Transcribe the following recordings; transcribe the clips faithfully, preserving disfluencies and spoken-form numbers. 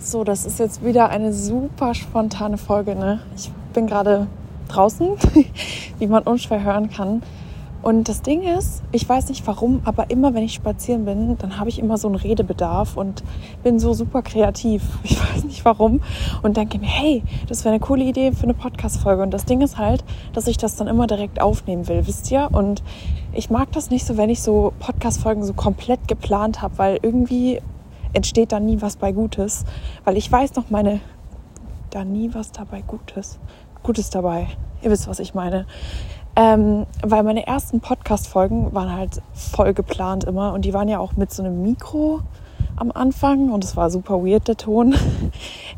So, das ist jetzt wieder eine super spontane Folge, ne? Ich bin gerade draußen, wie man unschwer hören kann. Und das Ding ist, ich weiß nicht warum, aber immer wenn ich spazieren bin, dann habe ich immer so einen Redebedarf und bin so super kreativ. Ich weiß nicht warum. Und denke mir, hey, das wäre eine coole Idee für eine Podcast-Folge. Und das Ding ist halt, dass ich das dann immer direkt aufnehmen will, wisst ihr? Und ich mag das nicht so, wenn ich so Podcast-Folgen so komplett geplant habe, weil irgendwie entsteht da nie was bei Gutes. Weil ich weiß noch meine, da nie was dabei Gutes. Gutes dabei. Ihr wisst, was ich meine. Ähm, weil meine ersten Podcast-Folgen waren halt voll geplant immer und die waren ja auch mit so einem Mikro am Anfang und es war super weird, der Ton.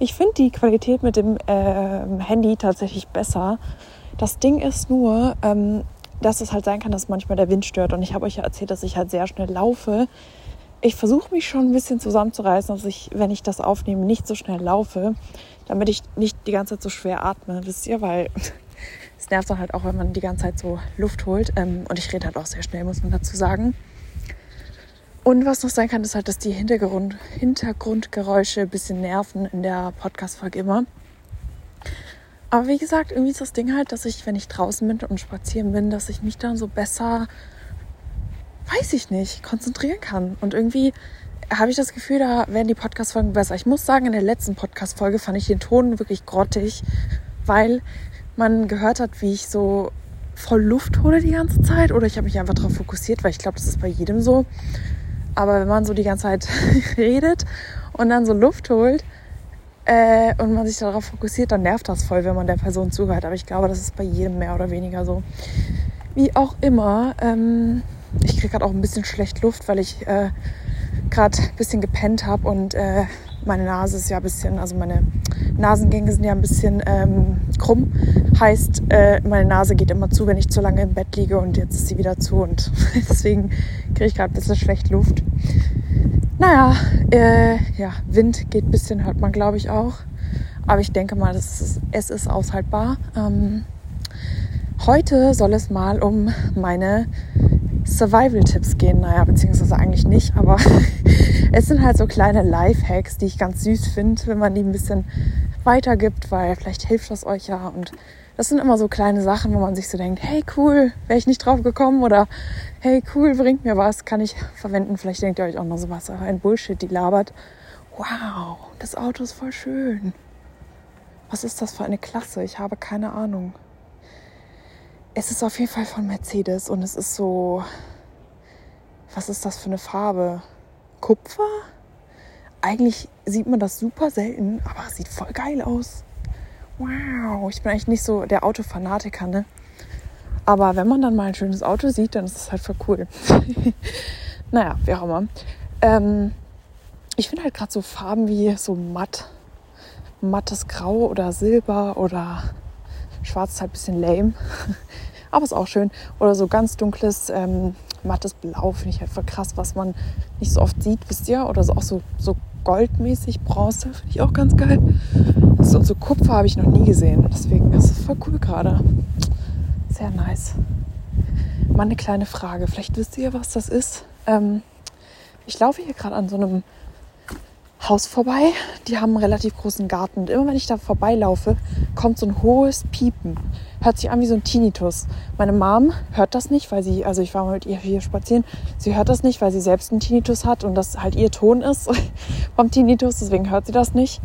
Ich finde die Qualität mit dem äh, Handy tatsächlich besser. Das Ding ist nur, ähm, dass es halt sein kann, dass manchmal der Wind stört und ich habe euch ja erzählt, dass ich halt sehr schnell laufe. Ich versuche mich schon ein bisschen zusammenzureißen, dass ich, wenn ich das aufnehme, nicht so schnell laufe, damit ich nicht die ganze Zeit so schwer atme, wisst ihr, weil... Es nervt dann halt auch, wenn man die ganze Zeit so Luft holt. Und ich rede halt auch sehr schnell, muss man dazu sagen. Und was noch sein kann, ist halt, dass die Hintergrund, Hintergrundgeräusche ein bisschen nerven in der Podcast-Folge immer. Aber wie gesagt, irgendwie ist das Ding halt, dass ich, wenn ich draußen bin und spazieren bin, dass ich mich dann so besser, weiß ich nicht, konzentrieren kann. Und irgendwie habe ich das Gefühl, da werden die Podcast-Folgen besser. Ich muss sagen, in der letzten Podcast-Folge fand ich den Ton wirklich grottig, weil... man gehört hat, wie ich so voll Luft hole die ganze Zeit. Oder ich habe mich einfach darauf fokussiert, weil ich glaube, das ist bei jedem so. Aber wenn man so die ganze Zeit redet und dann so Luft holt äh, und man sich darauf fokussiert, dann nervt das voll, wenn man der Person zuhört. Aber ich glaube, das ist bei jedem mehr oder weniger so. Wie auch immer, ähm, ich kriege gerade auch ein bisschen schlecht Luft, weil ich äh, gerade ein bisschen gepennt habe und... Äh, Meine Nase ist ja ein bisschen, also meine Nasengänge sind ja ein bisschen ähm, krumm. Heißt, äh, meine Nase geht immer zu, wenn ich zu lange im Bett liege und jetzt ist sie wieder zu und deswegen kriege ich gerade ein bisschen schlecht Luft. Naja, äh, ja, Wind geht ein bisschen, hört man glaube ich auch. Aber ich denke mal, das ist, es ist aushaltbar. Ähm, heute soll es mal um meine Survival-Tipps gehen. Naja, beziehungsweise eigentlich nicht, aber... Es sind halt so kleine Lifehacks, die ich ganz süß finde, wenn man die ein bisschen weitergibt, weil vielleicht hilft das euch ja. Und das sind immer so kleine Sachen, wo man sich so denkt, hey cool, wäre ich nicht drauf gekommen oder hey cool, bringt mir was, kann ich verwenden. Vielleicht denkt ihr euch auch noch so, was ein Bullshit, die labert. Wow, das Auto ist voll schön. Was ist das für eine Klasse? Ich habe keine Ahnung. Es ist auf jeden Fall von Mercedes und es ist so, was ist das für eine Farbe? Kupfer? Eigentlich sieht man das super selten, aber es sieht voll geil aus. Wow, ich bin eigentlich nicht so der Autofanatiker, ne? Aber wenn man dann mal ein schönes Auto sieht, dann ist es halt voll cool. Naja, wie auch immer. Ähm, ich finde halt gerade so Farben wie so matt, mattes Grau oder Silber oder Schwarz ist halt ein bisschen lame, aber ist auch schön. Oder so ganz dunkles... Ähm, mattes Blau finde ich halt voll krass, was man nicht so oft sieht, wisst ihr? Oder so, auch so, so goldmäßig, Bronze finde ich auch ganz geil. So, so Kupfer habe ich noch nie gesehen. Deswegen ist es voll cool gerade. Sehr nice. Mal eine kleine Frage. Vielleicht wisst ihr, was das ist. Ähm, ich laufe hier gerade an so einem Haus vorbei. Die haben einen relativ großen Garten. Und immer wenn ich da vorbeilaufe, kommt so ein hohes Piepen. Hört sich an wie so ein Tinnitus. Meine Mom hört das nicht, weil sie, also ich war mal mit ihr hier spazieren, sie hört das nicht, weil sie selbst einen Tinnitus hat und das halt ihr Ton ist vom Tinnitus, deswegen hört sie das nicht.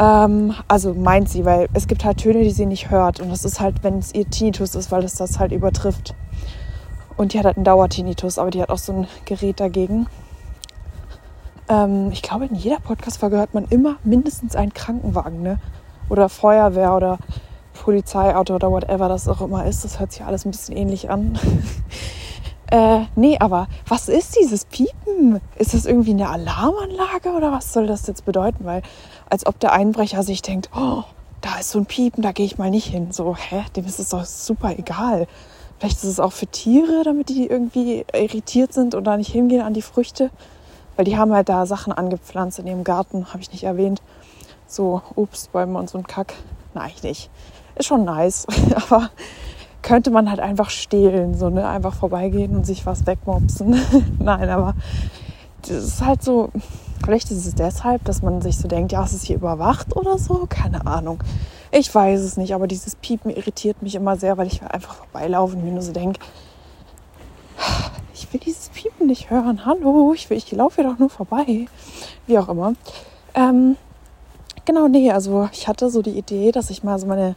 Ähm, also meint sie, weil es gibt halt Töne, die sie nicht hört und das ist halt, wenn es ihr Tinnitus ist, weil es das halt übertrifft. Und die hat halt einen Dauertinnitus, aber die hat auch so ein Gerät dagegen. Ähm, ich glaube, in jeder Podcast-Folge hört man immer mindestens einen Krankenwagen, ne? Oder Feuerwehr oder Polizeiauto oder whatever das auch immer ist. Das hört sich alles ein bisschen ähnlich an. äh, nee, aber was ist dieses Piepen? Ist das irgendwie eine Alarmanlage oder was soll das jetzt bedeuten? Weil als ob der Einbrecher sich denkt, oh, da ist so ein Piepen, da gehe ich mal nicht hin. So, hä? Dem ist es doch super egal. Vielleicht ist es auch für Tiere, damit die irgendwie irritiert sind und da nicht hingehen an die Früchte. Weil die haben halt da Sachen angepflanzt in ihrem Garten, habe ich nicht erwähnt. So Obstbäume und so ein Kack. Nein, ich nicht. Ist schon nice, aber könnte man halt einfach stehlen, so, ne? Einfach vorbeigehen und sich was wegmopsen. Nein, aber das ist halt so, Vielleicht ist es deshalb, dass man sich so denkt, ja, es ist hier überwacht oder so, keine Ahnung. Ich weiß es nicht, aber dieses Piepen irritiert mich immer sehr, weil ich einfach vorbeilaufe und mir nur so denke, ich will dieses Piepen nicht hören, hallo, ich, will, ich laufe hier doch nur vorbei, wie auch immer. Ähm, genau, nee, also ich hatte so die Idee, dass ich mal so meine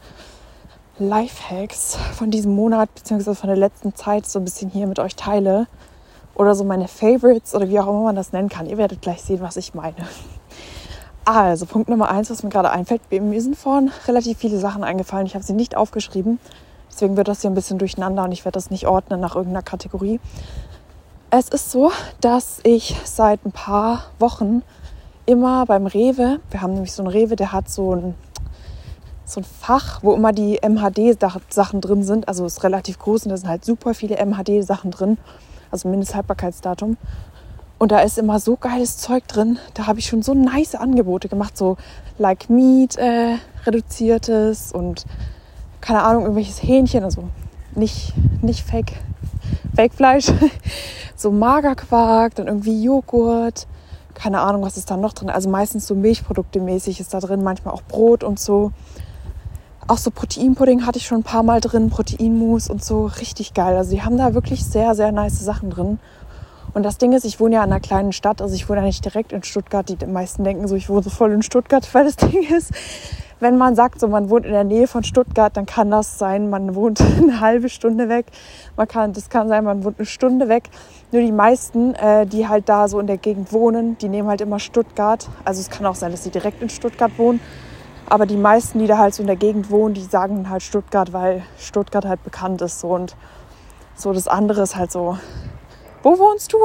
Lifehacks von diesem Monat bzw. von der letzten Zeit so ein bisschen hier mit euch teile oder so meine Favorites oder wie auch immer man das nennen kann. Ihr werdet gleich sehen, was ich meine. Also Punkt Nummer eins, was mir gerade einfällt, mir sind vorhin relativ viele Sachen eingefallen. Ich habe sie nicht aufgeschrieben, deswegen wird das hier ein bisschen durcheinander und ich werde das nicht ordnen nach irgendeiner Kategorie. Es ist so, dass ich seit ein paar Wochen immer beim Rewe, wir haben nämlich so einen Rewe, der hat so ein so ein Fach, wo immer die M H D-Sachen drin sind. Also es ist relativ groß und da sind halt super viele M H D-Sachen drin. Also Mindesthaltbarkeitsdatum. Und da ist immer so geiles Zeug drin. Da habe ich schon so nice Angebote gemacht. So like Meat, äh, reduziertes und keine Ahnung, irgendwelches Hähnchen. Also nicht, nicht Fake, Fake-Fleisch. So Magerquark, dann irgendwie Joghurt. Keine Ahnung, was ist da noch drin. Also meistens so Milchprodukte-mäßig ist da drin. Manchmal auch Brot und so. Auch so Proteinpudding hatte ich schon ein paar Mal drin, Proteinmus und so, richtig geil. Also die haben da wirklich sehr, sehr nice Sachen drin. Und das Ding ist, ich wohne ja in einer kleinen Stadt, also ich wohne ja nicht direkt in Stuttgart. Die meisten denken so, ich wohne so voll in Stuttgart, weil das Ding ist, wenn man sagt so, man wohnt in der Nähe von Stuttgart, dann kann das sein, man wohnt eine halbe Stunde weg. Man kann, das kann sein, man wohnt eine Stunde weg. Nur die meisten, äh, die halt da so in der Gegend wohnen, die nehmen halt immer Stuttgart. Also es kann auch sein, dass sie direkt in Stuttgart wohnen. Aber die meisten, die da halt so in der Gegend wohnen, die sagen halt Stuttgart, weil Stuttgart halt bekannt ist. So. Und so das andere ist halt so, wo wohnst du?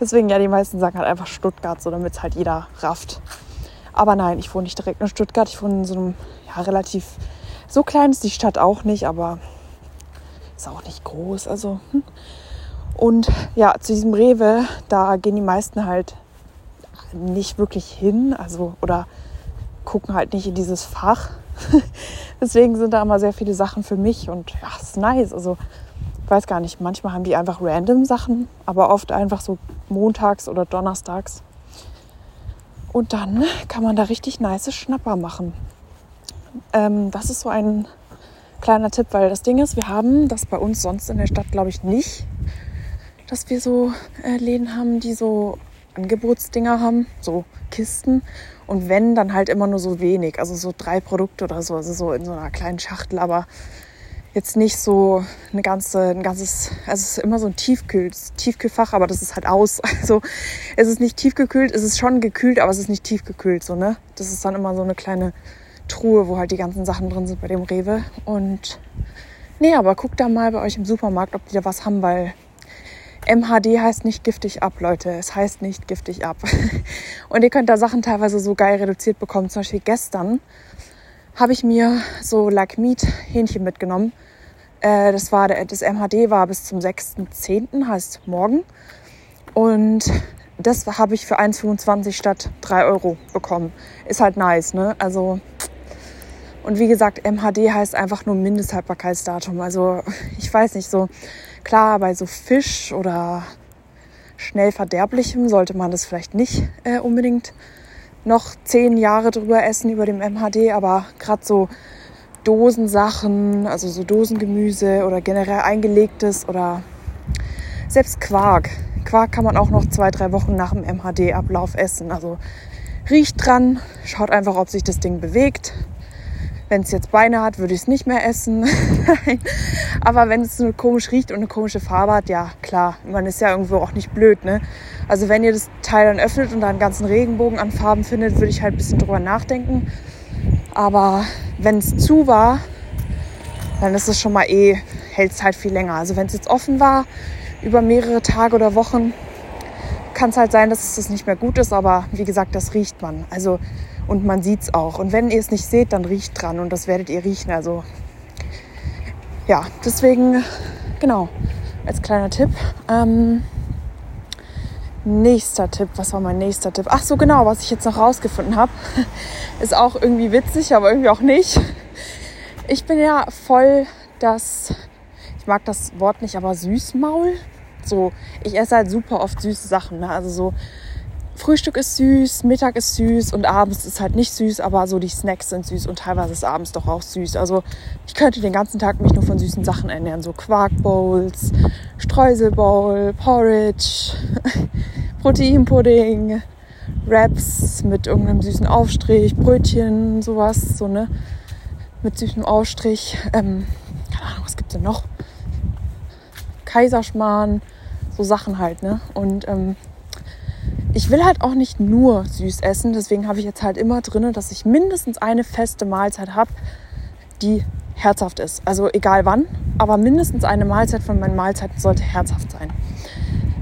Deswegen, ja, die meisten sagen halt einfach Stuttgart, so damit es halt jeder rafft. Aber nein, ich wohne nicht direkt in Stuttgart. Ich wohne in so einem, ja, relativ, so klein ist die Stadt auch nicht, aber ist auch nicht groß. Also. Und ja, zu diesem Rewe, da gehen die meisten halt nicht wirklich hin, also oder gucken halt nicht in dieses Fach. Deswegen sind da immer sehr viele Sachen für mich und ja, ist nice. Also ich weiß gar nicht, manchmal haben die einfach random Sachen, aber oft einfach so montags oder donnerstags. Und dann kann man da richtig nice Schnapper machen. Ähm, das ist so ein kleiner Tipp, weil das Ding ist, wir haben das bei uns sonst in der Stadt, glaube ich, nicht, dass wir so äh, Läden haben, die so Angebotsdinger haben, so Kisten. Und wenn, dann halt immer nur so wenig, also so drei Produkte oder so, also so in so einer kleinen Schachtel, aber jetzt nicht so eine ganze, ein ganzes, also es ist immer so ein Tiefkühl, Tiefkühlfach, aber das ist halt aus, also es ist nicht tiefgekühlt, es ist schon gekühlt, aber es ist nicht tiefgekühlt, so, ne? Das ist dann immer so eine kleine Truhe, wo halt die ganzen Sachen drin sind bei dem Rewe und nee, aber guckt da mal bei euch im Supermarkt, ob die da was haben, weil M H D heißt nicht giftig ab, Leute. Es heißt nicht giftig ab. Und ihr könnt da Sachen teilweise so geil reduziert bekommen. Zum Beispiel gestern habe ich mir so Like Meat Hähnchen mitgenommen. Äh, das, war, das M H D war bis zum sechsten Zehnten, heißt morgen. Und das habe ich für eins Komma fünfundzwanzig statt drei Euro bekommen. Ist halt nice, ne? Also und wie gesagt, M H D heißt einfach nur Mindesthaltbarkeitsdatum. Also ich weiß nicht, so klar, bei so Fisch oder schnell Verderblichem sollte man das vielleicht nicht äh, unbedingt noch zehn Jahre drüber essen über dem M H D, aber gerade so Dosensachen, also so Dosengemüse oder generell eingelegtes oder selbst Quark. Quark kann man auch noch zwei, drei Wochen nach dem M H D-Ablauf essen. Also riecht dran, schaut einfach, ob sich das Ding bewegt. Wenn es jetzt Beine hat, würde ich es nicht mehr essen. Aber wenn es so komisch riecht und eine komische Farbe hat, ja klar, man ist ja irgendwo auch nicht blöd, ne? Also wenn ihr das Teil dann öffnet und da einen ganzen Regenbogen an Farben findet, würde ich halt ein bisschen drüber nachdenken. Aber wenn es zu war, dann ist es schon mal eh, hält es halt viel länger. Also wenn es jetzt offen war, über mehrere Tage oder Wochen, kann es halt sein, dass es das nicht mehr gut ist. Aber wie gesagt, das riecht man. Also und man sieht es auch. Und wenn ihr es nicht seht, dann riecht dran. Und das werdet ihr riechen. Also ja, deswegen, genau, als kleiner Tipp. Ähm, nächster Tipp, was war mein nächster Tipp? Ach so, genau, was ich jetzt noch rausgefunden habe. Ist auch irgendwie witzig, aber irgendwie auch nicht. Ich bin ja voll das, ich mag das Wort nicht, aber Süßmaul. So, ich esse halt super oft süße Sachen. Ne? Also so Frühstück ist süß, Mittag ist süß und abends ist halt nicht süß, aber so die Snacks sind süß und teilweise ist abends doch auch süß. Also ich könnte den ganzen Tag mich nur von süßen Sachen ernähren, so Quarkbowls, Streuselbowl, Porridge, Proteinpudding, Wraps mit irgendeinem süßen Aufstrich, Brötchen, sowas, so ne, mit süßem Aufstrich, ähm, keine Ahnung, was gibt's denn noch? Kaiserschmarrn, so Sachen halt, ne? Und ähm, ich will halt auch nicht nur süß essen, deswegen habe ich jetzt halt immer drin, dass ich mindestens eine feste Mahlzeit habe, die herzhaft ist. Also egal wann, aber mindestens eine Mahlzeit von meinen Mahlzeiten sollte herzhaft sein.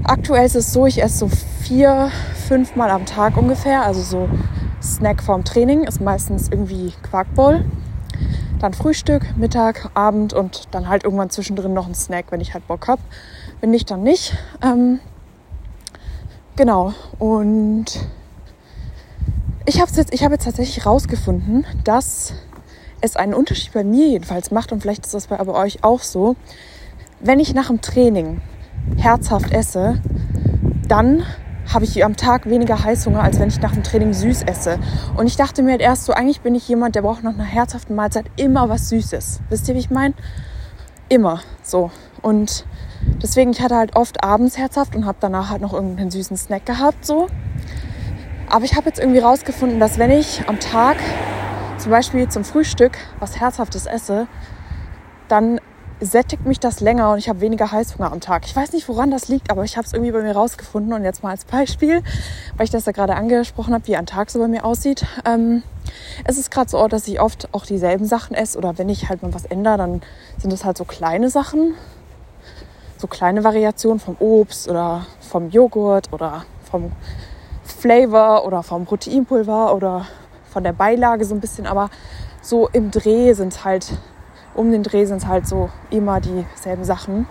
Aktuell ist es so, ich esse so vier, fünf Mal am Tag ungefähr, also so Snack vorm Training ist meistens irgendwie Quarkbowl, dann Frühstück, Mittag, Abend und dann halt irgendwann zwischendrin noch ein Snack, wenn ich halt Bock habe. Wenn nicht, dann nicht. Ähm, genau, und ich habe jetzt, ich hab jetzt tatsächlich rausgefunden, dass es einen Unterschied bei mir jedenfalls macht und vielleicht ist das bei euch auch so, wenn ich nach dem Training herzhaft esse, dann habe ich am Tag weniger Heißhunger, als wenn ich nach dem Training süß esse. Und ich dachte mir halt erst so, eigentlich bin ich jemand, der braucht nach einer herzhaften Mahlzeit immer was Süßes. Wisst ihr, wie ich meine? Immer so. Und deswegen, ich hatte halt oft abends herzhaft und habe danach halt noch irgendeinen süßen Snack gehabt, so. Aber ich habe jetzt irgendwie rausgefunden, dass wenn ich am Tag zum Beispiel zum Frühstück was Herzhaftes esse, dann sättigt mich das länger und ich habe weniger Heißhunger am Tag. Ich weiß nicht, woran das liegt, aber ich habe es irgendwie bei mir rausgefunden. Und jetzt mal als Beispiel, weil ich das ja gerade angesprochen habe, wie ein Tag so bei mir aussieht. Ähm, es ist gerade so, dass ich oft auch dieselben Sachen esse oder wenn ich halt mal was ändere, dann sind das halt so kleine Sachen, so kleine Variationen vom Obst oder vom Joghurt oder vom Flavor oder vom Proteinpulver oder von der Beilage so ein bisschen. Aber so im Dreh sind halt... Um den Dreh sind es halt so immer dieselben Sachen.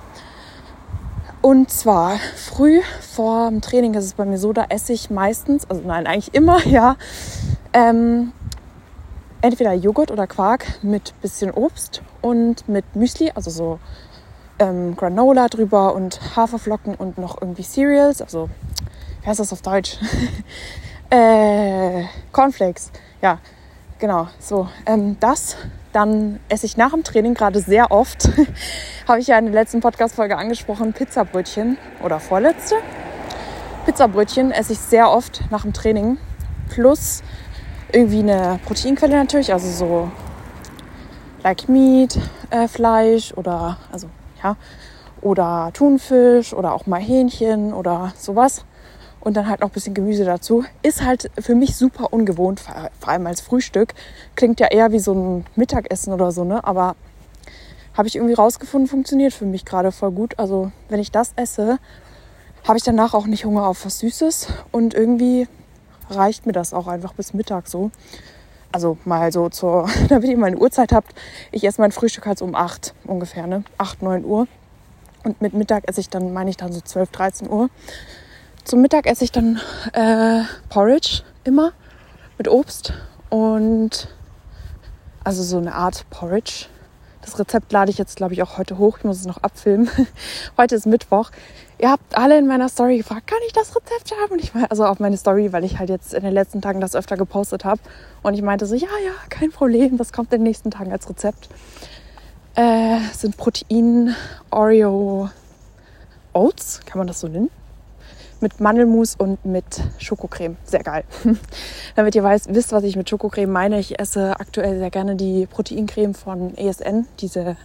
Und zwar früh vor dem Training ist es bei mir so, da esse ich meistens, also nein, eigentlich immer, ja, ähm, entweder Joghurt oder Quark mit bisschen Obst und mit Müsli, also so ähm, Granola drüber und Haferflocken und noch irgendwie Cereals, also, wie heißt das auf Deutsch? äh, Cornflakes, ja, genau, so, ähm, das... Dann esse ich nach dem Training gerade sehr oft, habe ich ja in der letzten Podcast-Folge angesprochen, Pizzabrötchen oder vorletzte. Pizzabrötchen esse ich sehr oft nach dem Training. Plus irgendwie eine Proteinquelle natürlich, also so like Meat, äh, Fleisch oder, also, ja, oder Thunfisch oder auch mal Hähnchen oder sowas. Und dann halt noch ein bisschen Gemüse dazu. Ist halt für mich super ungewohnt, vor allem als Frühstück. Klingt ja eher wie so ein Mittagessen oder so, ne? Aber habe ich irgendwie rausgefunden, funktioniert für mich gerade voll gut. Also wenn ich das esse, habe ich danach auch nicht Hunger auf was Süßes. Und irgendwie reicht mir das auch einfach bis Mittag so. Also mal so zur, damit ihr mal eine Uhrzeit habt. Ich esse mein Frühstück halt so um acht ungefähr, ne? acht, neun Uhr. Und mit Mittag esse ich dann, meine ich dann so zwölf, dreizehn Uhr. Zum Mittag esse ich dann äh, Porridge immer mit Obst und also so eine Art Porridge. Das Rezept lade ich jetzt, glaube ich, auch heute hoch. Ich muss es noch abfilmen. Heute ist Mittwoch. Ihr habt alle in meiner Story gefragt, kann ich das Rezept haben? Und ich meine, also auf meine Story, weil ich halt jetzt in den letzten Tagen das öfter gepostet habe. Und ich meinte so, ja, ja, kein Problem. Das kommt in den nächsten Tagen als Rezept. Äh, sind Protein, Oreo, Oats, kann man das so nennen? Mit Mandelmus und mit Schokocreme. Sehr geil. Damit ihr weiß, wisst, was ich mit Schokocreme meine. Ich esse aktuell sehr gerne die Proteincreme von E S N. Diese,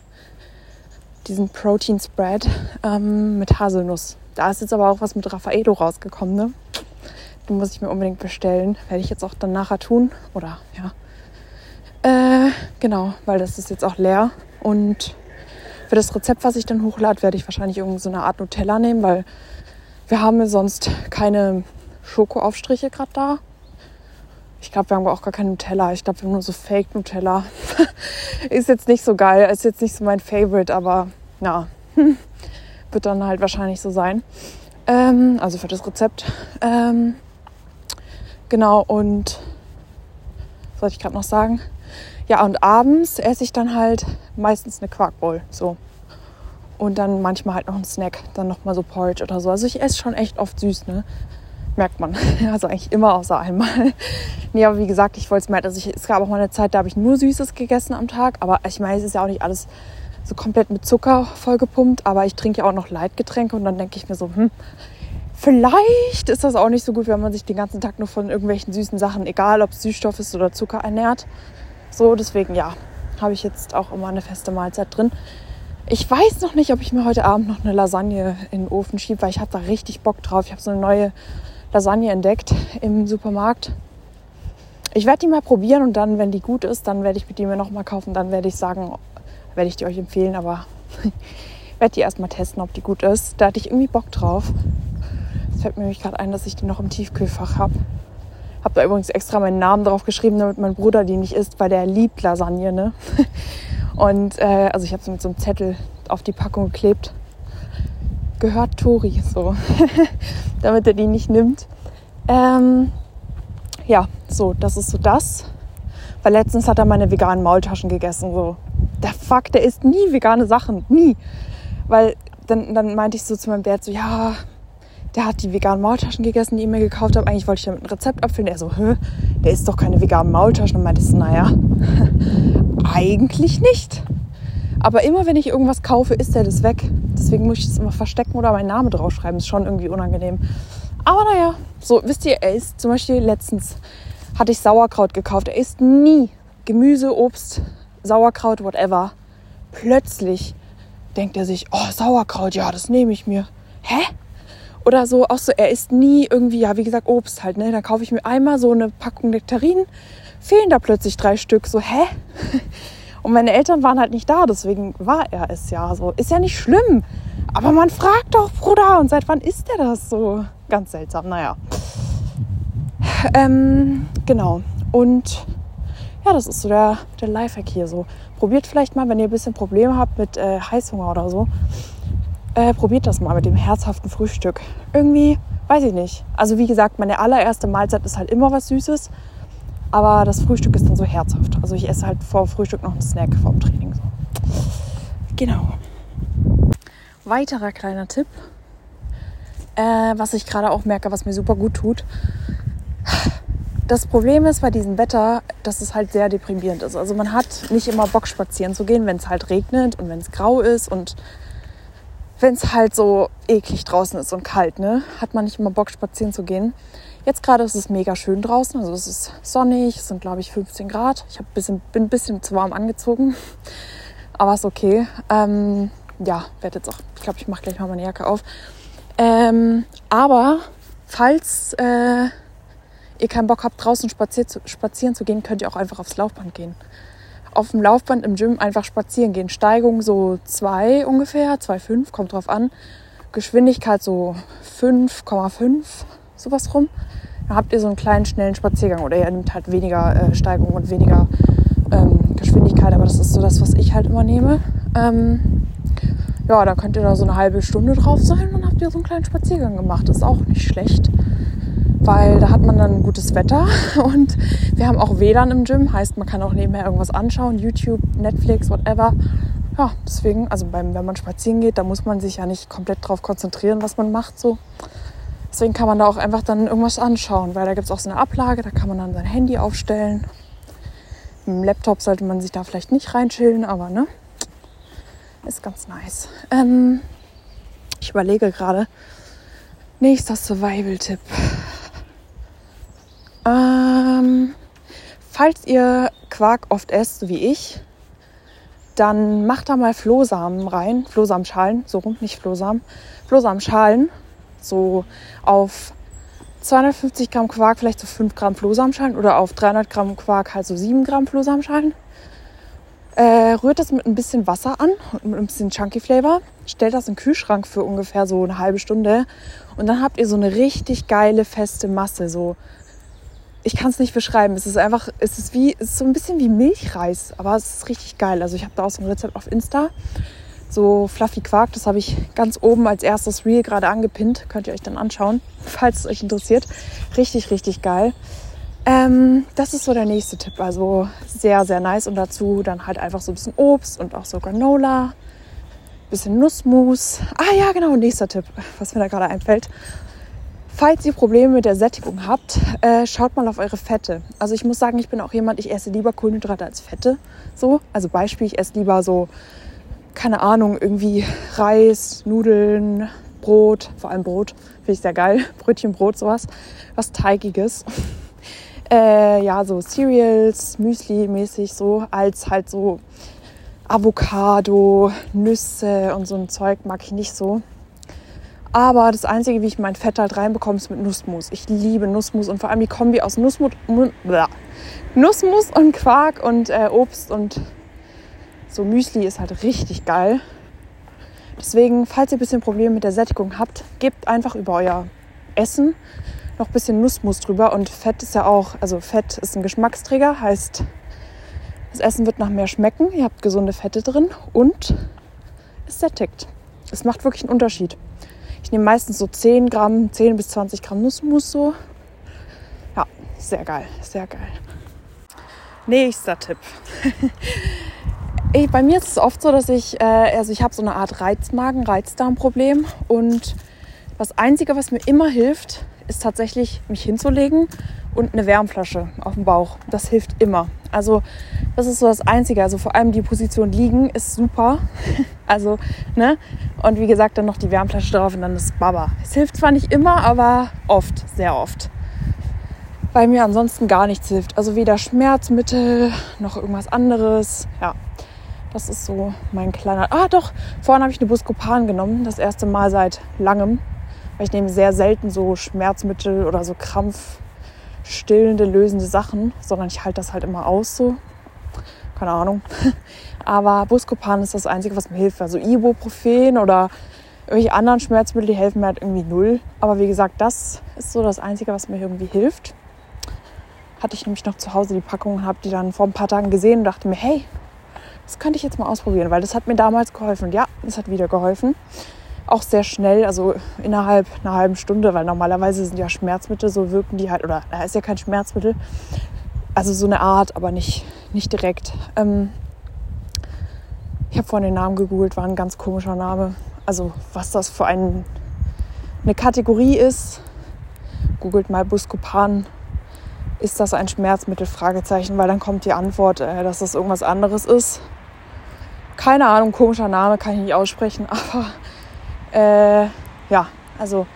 diesen Protein Spread ähm, mit Haselnuss. Da ist jetzt aber auch was mit Raffaello rausgekommen, ne? Den muss ich mir unbedingt bestellen. Werde ich jetzt auch dann nachher tun. Oder, ja. Äh, genau, weil das ist jetzt auch leer. Und für das Rezept, was ich dann hochlade, werde ich wahrscheinlich irgendeine Art Nutella nehmen, weil... Wir haben sonst keine Schokoaufstriche gerade da. Ich glaube, wir haben auch gar keinen Nutella. Ich glaube, wir haben nur so Fake Nutella. Ist jetzt nicht so geil, ist jetzt nicht so mein Favorite, aber na, wird dann halt wahrscheinlich so sein. Ähm, also für das Rezept. Ähm, genau, und was wollte ich gerade noch sagen? Ja, und abends esse ich dann halt meistens eine Quarkbowl, so. Und dann manchmal halt noch einen Snack, dann nochmal so Porridge oder so. Also ich esse schon echt oft süß, ne? merkt man. Also eigentlich immer außer einmal. Nee, aber wie gesagt, ich wollte es mehr. Also ich, es gab auch mal eine Zeit, da habe ich nur Süßes gegessen am Tag. Aber ich meine, es ist ja auch nicht alles so komplett mit Zucker vollgepumpt. Aber ich trinke ja auch noch Leitgetränke. Und dann denke ich mir so, hm, vielleicht ist das auch nicht so gut, wenn man sich den ganzen Tag nur von irgendwelchen süßen Sachen, egal ob es Süßstoff ist oder Zucker, ernährt. So, deswegen ja, habe ich jetzt auch immer eine feste Mahlzeit drin. Ich weiß noch nicht, ob ich mir heute Abend noch eine Lasagne in den Ofen schiebe, weil ich habe da richtig Bock drauf. Ich habe so eine neue Lasagne entdeckt im Supermarkt. Ich werde die mal probieren und dann, wenn die gut ist, dann werde ich mit die mir nochmal kaufen. Dann werde ich sagen, werde ich die euch empfehlen, aber werde die erstmal testen, ob die gut ist. Da hatte ich irgendwie Bock drauf. Es fällt mir nämlich gerade ein, dass ich die noch im Tiefkühlfach habe. Habe da übrigens extra meinen Namen drauf geschrieben, damit mein Bruder die nicht isst, weil der liebt Lasagne, ne? Und äh, also ich habe es mit so einem Zettel auf die Packung geklebt. Gehört Tori, so. Damit er die nicht nimmt. Ähm, ja, so, das ist so das. Weil letztens hat er meine veganen Maultaschen gegessen. So, der Fuck, der isst nie vegane Sachen. Nie. Weil dann, dann meinte ich so zu meinem Dad so, ja, der hat die veganen Maultaschen gegessen, die ich mir gekauft habe. Eigentlich wollte ich damit ein Rezept abfüllen. Er so, hä, der isst doch keine veganen Maultaschen. Und meinte so, naja, eigentlich nicht. Aber immer, wenn ich irgendwas kaufe, isst er das weg. Deswegen muss ich das immer verstecken oder meinen Namen draufschreiben. Ist schon irgendwie unangenehm. Aber naja, so, wisst ihr, er isst zum Beispiel letztens, hatte ich Sauerkraut gekauft. Er isst nie Gemüse, Obst, Sauerkraut, whatever. Plötzlich denkt er sich, oh, Sauerkraut, ja, das nehme ich mir. Hä? Oder so, auch so, er isst nie irgendwie, ja, wie gesagt, Obst halt, ne? Dann kaufe ich mir einmal so eine Packung Nektarinen, fehlen da plötzlich drei Stück, so, hä? Und meine Eltern waren halt nicht da, deswegen war er es ja so. Ist ja nicht schlimm, aber man fragt doch, Bruder, und seit wann isst er das so? Ganz seltsam, naja. Ähm, genau. Und ja, das ist so der, der Lifehack hier so. Probiert vielleicht mal, wenn ihr ein bisschen Probleme habt mit äh, Heißhunger oder so, Äh, probiert das mal mit dem herzhaften Frühstück. Irgendwie, weiß ich nicht. Also wie gesagt, meine allererste Mahlzeit ist halt immer was Süßes. Aber das Frühstück ist dann so herzhaft. Also ich esse halt vor Frühstück noch einen Snack, vor dem Training. So. Genau. Weiterer kleiner Tipp, äh, was ich gerade auch merke, was mir super gut tut. Das Problem ist bei diesem Wetter, dass es halt sehr deprimierend ist. Also man hat nicht immer Bock, spazieren zu gehen, wenn es halt regnet und wenn es grau ist und wenn es halt so eklig draußen ist und kalt, ne, hat man nicht immer Bock, spazieren zu gehen. Jetzt gerade ist es mega schön draußen, also es ist sonnig, es sind, glaube ich, fünfzehn Grad. Ich hab bisschen, bin ein bisschen zu warm angezogen, aber ist okay. Ähm, ja, werde jetzt auch, ich glaube, ich mache gleich mal meine Jacke auf. Ähm, aber falls äh, ihr keinen Bock habt, draußen spazier zu, spazieren zu gehen, könnt ihr auch einfach aufs Laufband gehen. Auf dem Laufband im Gym einfach spazieren gehen. Steigung so zwei ungefähr, zwei Komma fünf, kommt drauf an. Geschwindigkeit so fünf Komma fünf, sowas rum. Dann habt ihr so einen kleinen, schnellen Spaziergang. Oder ihr nehmt halt weniger äh, Steigung und weniger ähm, Geschwindigkeit. Aber das ist so das, was ich halt immer nehme. Ähm, ja, da könnt ihr da so eine halbe Stunde drauf sein und dann habt ihr so einen kleinen Spaziergang gemacht. Ist auch nicht schlecht. Weil da hat man dann gutes Wetter und wir haben auch W L A N im Gym, heißt man kann auch nebenher irgendwas anschauen, YouTube, Netflix, whatever. Ja, deswegen, also beim, wenn man spazieren geht, da muss man sich ja nicht komplett drauf konzentrieren, was man macht, so. Deswegen kann man da auch einfach dann irgendwas anschauen, weil da gibt es auch so eine Ablage, da kann man dann sein Handy aufstellen. Mit dem Laptop sollte man sich da vielleicht nicht reinchillen, aber ne, ist ganz nice. Ähm, ich überlege gerade, nächster Survival-Tipp. Ähm, falls ihr Quark oft esst, so wie ich, dann macht da mal Flohsamen rein, Flohsamenschalen, so rum, nicht Flohsamen, Flohsamenschalen, so auf zweihundertfünfzig Gramm Quark vielleicht so fünf Gramm Flohsamenschalen oder auf dreihundert Gramm Quark halt so sieben Gramm Flohsamenschalen. Äh, rührt das mit ein bisschen Wasser an und mit ein bisschen Chunky Flavor. Stellt das in den Kühlschrank für ungefähr so eine halbe Stunde und dann habt ihr so eine richtig geile, feste Masse, so. Ich kann es nicht beschreiben. Es ist einfach, es ist wie, es ist so ein bisschen wie Milchreis, aber es ist richtig geil. Also ich habe da auch so ein Rezept auf Insta, so Fluffy Quark. Das habe ich ganz oben als erstes Reel gerade angepinnt. Könnt ihr euch dann anschauen, falls es euch interessiert. Richtig, richtig geil. Ähm, das ist so der nächste Tipp. Also sehr, sehr nice. Und dazu dann halt einfach so ein bisschen Obst und auch so Granola, bisschen Nussmus. Ah ja, genau, nächster Tipp, was mir da gerade einfällt. Falls ihr Probleme mit der Sättigung habt, äh, schaut mal auf eure Fette. Also ich muss sagen, ich bin auch jemand, ich esse lieber Kohlenhydrate als Fette. So, also Beispiel, ich esse lieber so, keine Ahnung, irgendwie Reis, Nudeln, Brot, vor allem Brot, finde ich sehr geil, Brötchen, Brot, sowas, was Teigiges. Äh, ja, so Cereals, Müsli-mäßig so, als halt so Avocado, Nüsse und so ein Zeug mag ich nicht so. Aber das Einzige, wie ich mein Fett halt reinbekomme, ist mit Nussmus. Ich liebe Nussmus und vor allem die Kombi aus Nussmus, Nussmus und Quark und äh, Obst und so Müsli ist halt richtig geil. Deswegen, falls ihr ein bisschen Probleme mit der Sättigung habt, gebt einfach über euer Essen noch ein bisschen Nussmus drüber. Und Fett ist ja auch, also Fett ist ein Geschmacksträger, heißt, das Essen wird nach mehr schmecken. Ihr habt gesunde Fette drin und es sättigt. Es macht wirklich einen Unterschied. Ich nehme meistens so zehn Gramm, zehn bis zwanzig Gramm Nussmus so. Ja, sehr geil, sehr geil. Nächster Tipp. Ich, bei mir ist es oft so, dass ich, äh, also ich habe so eine Art Reizmagen, Reizdarmproblem. Und das Einzige, was mir immer hilft, ist tatsächlich mich hinzulegen und eine Wärmflasche auf dem Bauch. Das hilft immer. Also das ist so das Einzige. Also vor allem die Position liegen ist super. Also, ne? Und wie gesagt, dann noch die Wärmflasche drauf und dann das Baba. Es hilft zwar nicht immer, aber oft, sehr oft. Weil mir ansonsten gar nichts hilft. Also weder Schmerzmittel noch irgendwas anderes. Ja, das ist so mein kleiner... Ah doch, vorhin habe ich eine Buscopan genommen. Das erste Mal seit langem. Weil ich nehme sehr selten so Schmerzmittel oder so Krampf... stillende, lösende Sachen, sondern ich halte das halt immer aus so. Keine Ahnung. Aber Buscopan ist das Einzige, was mir hilft. Also Ibuprofen oder irgendwelche anderen Schmerzmittel, die helfen mir halt irgendwie null. Aber wie gesagt, das ist so das Einzige, was mir irgendwie hilft. Hatte ich nämlich noch zu Hause die Packung und habe die dann vor ein paar Tagen gesehen und dachte mir, hey, das könnte ich jetzt mal ausprobieren, weil das hat mir damals geholfen. Und ja, das hat wieder geholfen. Auch sehr schnell, also innerhalb einer halben Stunde, weil normalerweise sind ja Schmerzmittel, so wirken die halt, oder na, ist ja kein Schmerzmittel, also so eine Art, aber nicht, nicht direkt. Ähm, ich habe vorhin den Namen gegoogelt, war ein ganz komischer Name. Also was das für ein, eine Kategorie ist, googelt mal Buscopan, ist das ein Schmerzmittel, Fragezeichen, weil dann kommt die Antwort, äh, dass das irgendwas anderes ist. Keine Ahnung, komischer Name, kann ich nicht aussprechen, aber... Äh, ja, also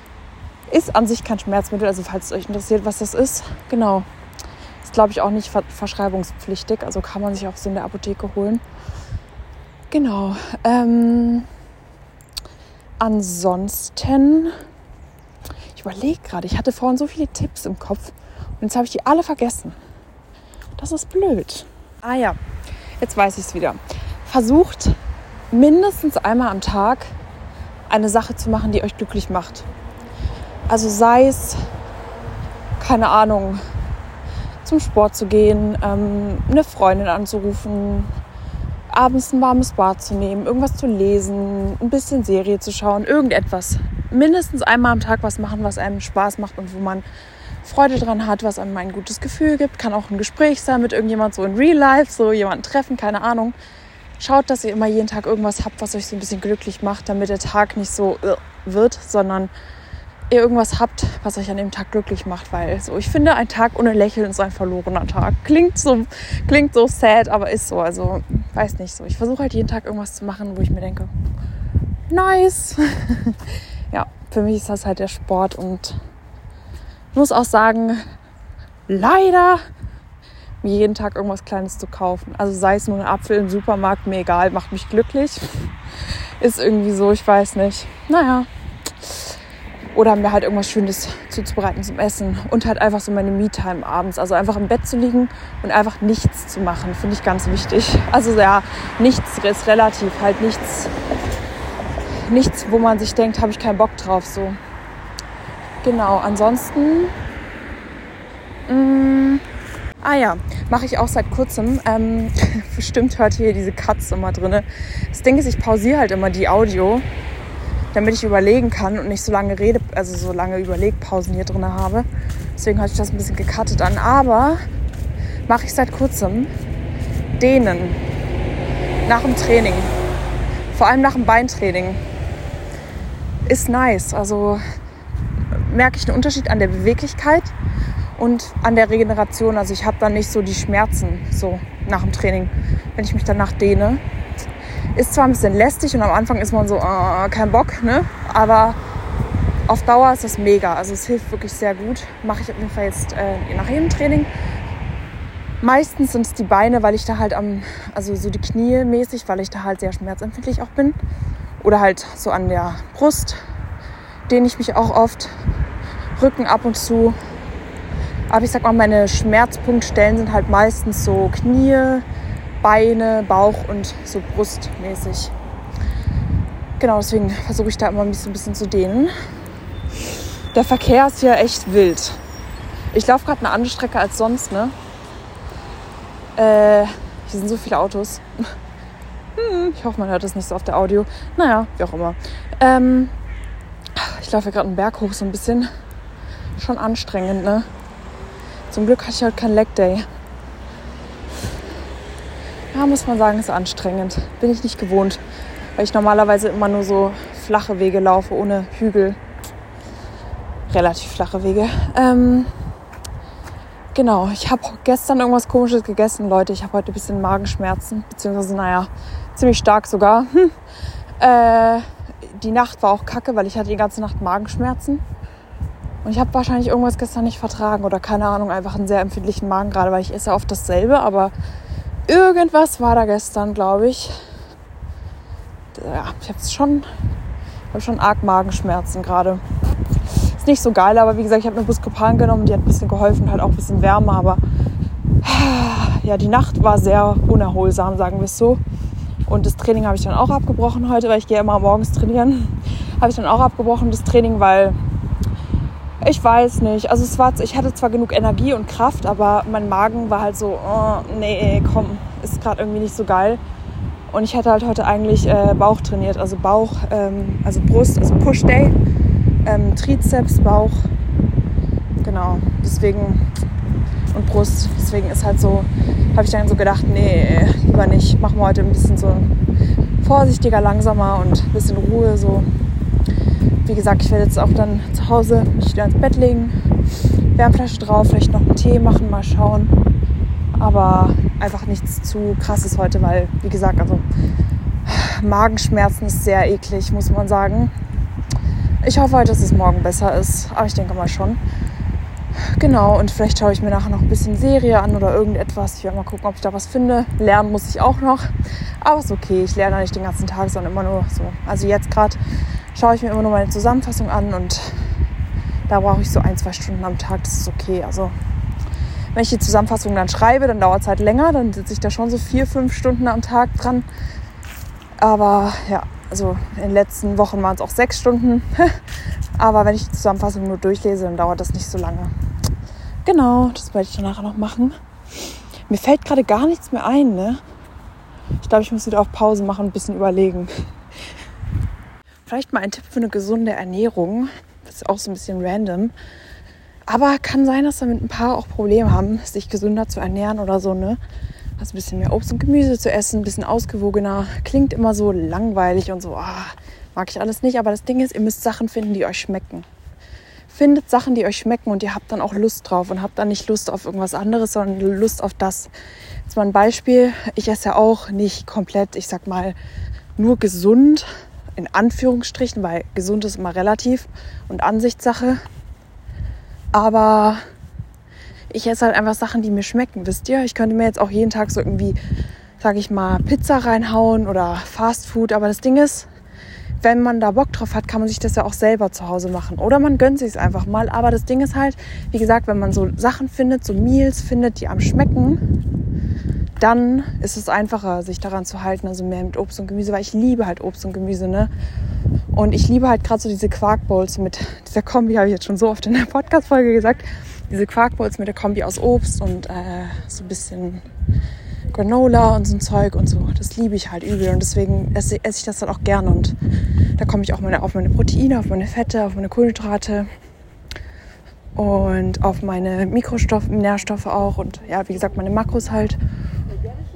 ist an sich kein Schmerzmittel, also falls es euch interessiert, was das ist, genau. Ist, glaube ich, auch nicht ver- verschreibungspflichtig, also kann man sich auch so in der Apotheke holen. Genau. Ähm, ansonsten, ich überlege gerade, ich hatte vorhin so viele Tipps im Kopf und jetzt habe ich die alle vergessen. Das ist blöd. Ah ja, jetzt weiß ich es wieder. Versucht mindestens einmal am Tag eine Sache zu machen, die euch glücklich macht. Also sei es, keine Ahnung, zum Sport zu gehen, ähm, eine Freundin anzurufen, abends ein warmes Bad zu nehmen, irgendwas zu lesen, ein bisschen Serie zu schauen, irgendetwas. Mindestens einmal am Tag was machen, was einem Spaß macht und wo man Freude dran hat, was einem ein gutes Gefühl gibt. Kann auch ein Gespräch sein mit irgendjemand so in Real Life, so jemanden treffen, keine Ahnung. Schaut, dass ihr immer jeden Tag irgendwas habt, was euch so ein bisschen glücklich macht, damit der Tag nicht so wird, sondern ihr irgendwas habt, was euch an dem Tag glücklich macht. Weil so, ich finde, ein Tag ohne Lächeln ist ein verlorener Tag. Klingt so, klingt so sad, aber ist so. Also, weiß nicht so. Ich versuche halt jeden Tag irgendwas zu machen, wo ich mir denke, nice. Ja, für mich ist das halt der Sport und muss auch sagen, leider... jeden Tag irgendwas Kleines zu kaufen. Also sei es nur ein Apfel im Supermarkt, mir egal, macht mich glücklich. Ist irgendwie so, ich weiß nicht. Naja. Oder mir halt irgendwas Schönes zuzubereiten zum Essen. Und halt einfach so meine Me-Time abends. Also einfach im Bett zu liegen und einfach nichts zu machen. Finde ich ganz wichtig. Also ja, nichts ist relativ. Halt nichts, nichts, wo man sich denkt, habe ich keinen Bock drauf. So. Genau, ansonsten... Mh, Ah ja, mache ich auch seit kurzem. Ähm, bestimmt hört hier diese Cuts immer drin. Das Ding ist, ich pausiere halt immer die Audio, damit ich überlegen kann und nicht so lange rede, also so lange Überlegpausen hier drin habe. Deswegen hört sich das ein bisschen gecuttet an. Aber mache ich seit kurzem Dehnen nach dem Training. Vor allem nach dem Beintraining. Ist nice. Also merke ich einen Unterschied an der Beweglichkeit und an der Regeneration. Also ich habe dann nicht so die Schmerzen so nach dem Training, wenn ich mich danach dehne. Ist zwar ein bisschen lästig und am Anfang ist man so, äh, kein Bock, ne? Aber auf Dauer ist das mega. Also es hilft wirklich sehr gut. Mache ich auf jeden Fall jetzt äh, nach jedem Training. Meistens sind es die Beine, weil ich da halt am, also so die Knie mäßig, weil ich da halt sehr schmerzempfindlich auch bin. Oder halt so an der Brust dehne ich mich auch oft. Rücken ab und zu. Aber ich sag mal, meine Schmerzpunktstellen sind halt meistens so Knie, Beine, Bauch und so brustmäßig. Genau, deswegen versuche ich da immer mich so ein bisschen zu dehnen. Der Verkehr ist hier echt wild. Ich laufe gerade eine andere Strecke als sonst, ne? Äh, hier sind so viele Autos. Hm, ich hoffe, man hört das nicht so auf der Audio. Naja, wie auch immer. Ähm, ich laufe gerade einen Berg hoch so ein bisschen. Schon anstrengend, ne? Zum Glück hatte ich heute keinen Leg Day. Ja, muss man sagen, ist anstrengend. Bin ich nicht gewohnt, weil ich normalerweise immer nur so flache Wege laufe, ohne Hügel. Relativ flache Wege. Ähm, genau, ich habe gestern irgendwas Komisches gegessen, Leute. Ich habe heute ein bisschen Magenschmerzen, beziehungsweise, naja, ziemlich stark sogar. Hm. Äh, die Nacht war auch kacke, weil ich hatte die ganze Nacht Magenschmerzen. Und ich habe wahrscheinlich irgendwas gestern nicht vertragen oder keine Ahnung, einfach einen sehr empfindlichen Magen gerade, weil ich esse oft dasselbe, aber irgendwas war da gestern, glaube ich. Ja, ich habe schon, hab schon arg Magenschmerzen gerade. Ist nicht so geil, aber wie gesagt, ich habe eine Buscopan genommen, die hat ein bisschen geholfen, halt auch ein bisschen Wärme, aber ja, die Nacht war sehr unerholsam, sagen wir es so. Und das Training habe ich dann auch abgebrochen heute, weil ich gehe immer morgens trainieren. Habe ich dann auch abgebrochen, das Training, weil ich weiß nicht. Also es war, ich hatte zwar genug Energie und Kraft, aber mein Magen war halt so, oh, nee, komm, ist gerade irgendwie nicht so geil. Und ich hatte halt heute eigentlich äh, Bauch trainiert, also Bauch, ähm, also Brust, also Push Day, ähm, Trizeps, Bauch, genau. Deswegen und Brust. Deswegen ist halt so, habe ich dann so gedacht, nee, lieber nicht. Machen wir heute ein bisschen so vorsichtiger, langsamer und ein bisschen Ruhe so. Wie gesagt, ich werde jetzt auch dann zu Hause mich wieder ins Bett legen, Wärmflasche drauf, vielleicht noch einen Tee machen, mal schauen. Aber einfach nichts zu krasses heute, weil, wie gesagt, also Magenschmerzen ist sehr eklig, muss man sagen. Ich hoffe heute, dass es morgen besser ist, aber ich denke mal schon. Genau, und vielleicht schaue ich mir nachher noch ein bisschen Serie an oder irgendetwas. Ich werde mal gucken, ob ich da was finde. Lernen muss ich auch noch, aber ist okay. Ich lerne nicht den ganzen Tag, sondern immer nur so. Also jetzt gerade schaue ich mir immer nur meine Zusammenfassung an und da brauche ich so ein, zwei Stunden am Tag, das ist okay. Also wenn ich die Zusammenfassung dann schreibe, dann dauert es halt länger, dann sitze ich da schon so vier, fünf Stunden am Tag dran. Aber ja, also in den letzten Wochen waren es auch sechs Stunden. Aber wenn ich die Zusammenfassung nur durchlese, dann dauert das nicht so lange. Genau, das werde ich dann nachher noch machen. Mir fällt gerade gar nichts mehr ein, ne? Ich glaube, ich muss wieder auf Pause machen und ein bisschen überlegen. Vielleicht mal ein Tipp für eine gesunde Ernährung. Das ist auch so ein bisschen random. Aber kann sein, dass damit ein paar auch Probleme haben, sich gesünder zu ernähren oder so, ne? Also ein bisschen mehr Obst und Gemüse zu essen, ein bisschen ausgewogener. Klingt immer so langweilig und so, ah, mag ich alles nicht. Aber das Ding ist, ihr müsst Sachen finden, die euch schmecken. Findet Sachen, die euch schmecken und ihr habt dann auch Lust drauf und habt dann nicht Lust auf irgendwas anderes, sondern Lust auf das. Jetzt mal ein Beispiel. Ich esse ja auch nicht komplett, ich sag mal, nur gesund, in Anführungsstrichen, weil gesund ist immer relativ und Ansichtssache. Aber ich esse halt einfach Sachen, die mir schmecken, wisst ihr? Ich könnte mir jetzt auch jeden Tag so irgendwie, sage ich mal, Pizza reinhauen oder Fast Food. Aber das Ding ist, wenn man da Bock drauf hat, kann man sich das ja auch selber zu Hause machen. Oder man gönnt sich es einfach mal. Aber das Ding ist halt, wie gesagt, wenn man so Sachen findet, so Meals findet, die einem schmecken, dann ist es einfacher, sich daran zu halten, also mehr mit Obst und Gemüse, weil ich liebe halt Obst und Gemüse, ne? Und ich liebe halt gerade so diese Quarkbowls mit dieser Kombi, habe ich jetzt schon so oft in der Podcast-Folge gesagt, diese Quarkbowls mit der Kombi aus Obst und äh, so ein bisschen Granola und so ein Zeug und so. Das liebe ich halt übel und deswegen esse, esse ich das dann auch gern und da komme ich auch meine, auf meine Proteine, auf meine Fette, auf meine Kohlenhydrate und auf meine Mikrostoffe, Nährstoffe auch und ja, wie gesagt, meine Makros halt.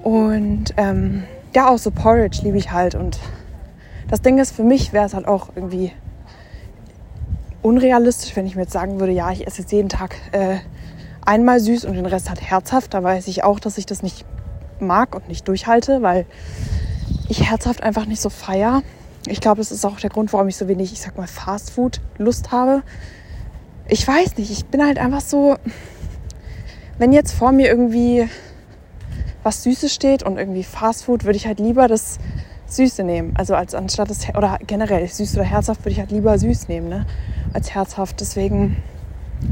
Und ähm, ja, auch so Porridge liebe ich halt. Und das Ding ist, für mich wäre es halt auch irgendwie unrealistisch, wenn ich mir jetzt sagen würde, ja, ich esse jetzt jeden Tag äh, einmal süß und den Rest halt herzhaft. Da weiß ich auch, dass ich das nicht mag und nicht durchhalte, weil ich herzhaft einfach nicht so feier. Ich glaube, das ist auch der Grund, warum ich so wenig, ich sag mal, Fastfood-Lust habe. Ich weiß nicht, ich bin halt einfach so, wenn jetzt vor mir irgendwie was Süßes steht und irgendwie Fastfood, würde ich halt lieber das Süße nehmen. Also als anstatt das, oder generell süß oder herzhaft, würde ich halt lieber süß nehmen, ne? Als herzhaft. Deswegen,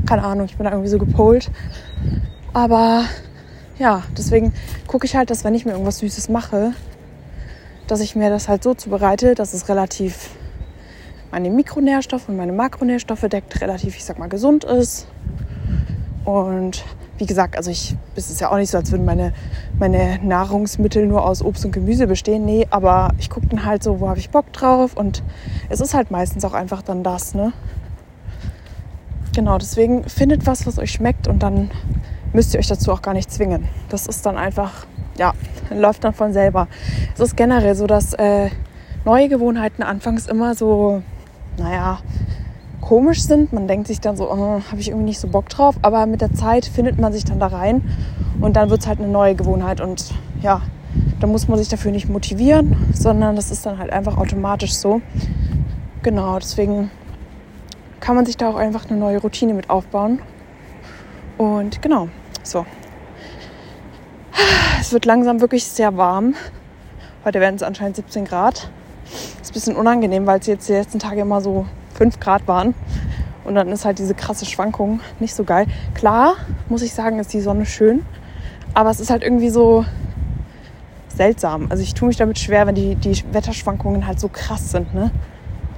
keine Ahnung, ich bin da irgendwie so gepolt. Aber ja, deswegen gucke ich halt, dass wenn ich mir irgendwas Süßes mache, dass ich mir das halt so zubereite, dass es relativ meine Mikronährstoffe und meine Makronährstoffe deckt, relativ, ich sag mal, gesund ist. Und wie gesagt, also ich, es ist ja auch nicht so, als würden meine, meine Nahrungsmittel nur aus Obst und Gemüse bestehen. Nee, aber ich gucke dann halt so, wo habe ich Bock drauf? Und es ist halt meistens auch einfach dann das, ne? Genau, deswegen findet was, was euch schmeckt, und dann müsst ihr euch dazu auch gar nicht zwingen. Das ist dann einfach, ja, läuft dann von selber. Es ist generell so, dass äh, neue Gewohnheiten anfangs immer so, naja, komisch sind. Man denkt sich dann so, oh, habe ich irgendwie nicht so Bock drauf. Aber mit der Zeit findet man sich dann da rein und dann wird es halt eine neue Gewohnheit. Und ja, da muss man sich dafür nicht motivieren, sondern das ist dann halt einfach automatisch so. Genau, deswegen kann man sich da auch einfach eine neue Routine mit aufbauen. Und genau, so. Es wird langsam wirklich sehr warm. Heute werden es anscheinend siebzehn Grad. Ist ein bisschen unangenehm, weil es jetzt die letzten Tage immer so fünf Grad waren. Und dann ist halt diese krasse Schwankung nicht so geil. Klar, muss ich sagen, ist die Sonne schön. Aber es ist halt irgendwie so seltsam. Also ich tue mich damit schwer, wenn die, die Wetterschwankungen halt so krass sind, ne?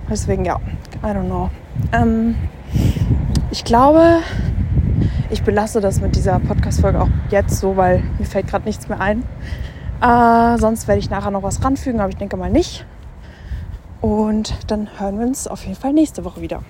Deswegen, ja, I don't know. Ähm, ich glaube, ich belasse das mit dieser Podcast-Folge auch jetzt so, weil mir fällt gerade nichts mehr ein. Äh, sonst werde ich nachher noch was ranfügen, aber ich denke mal nicht. Und dann hören wir uns auf jeden Fall nächste Woche wieder.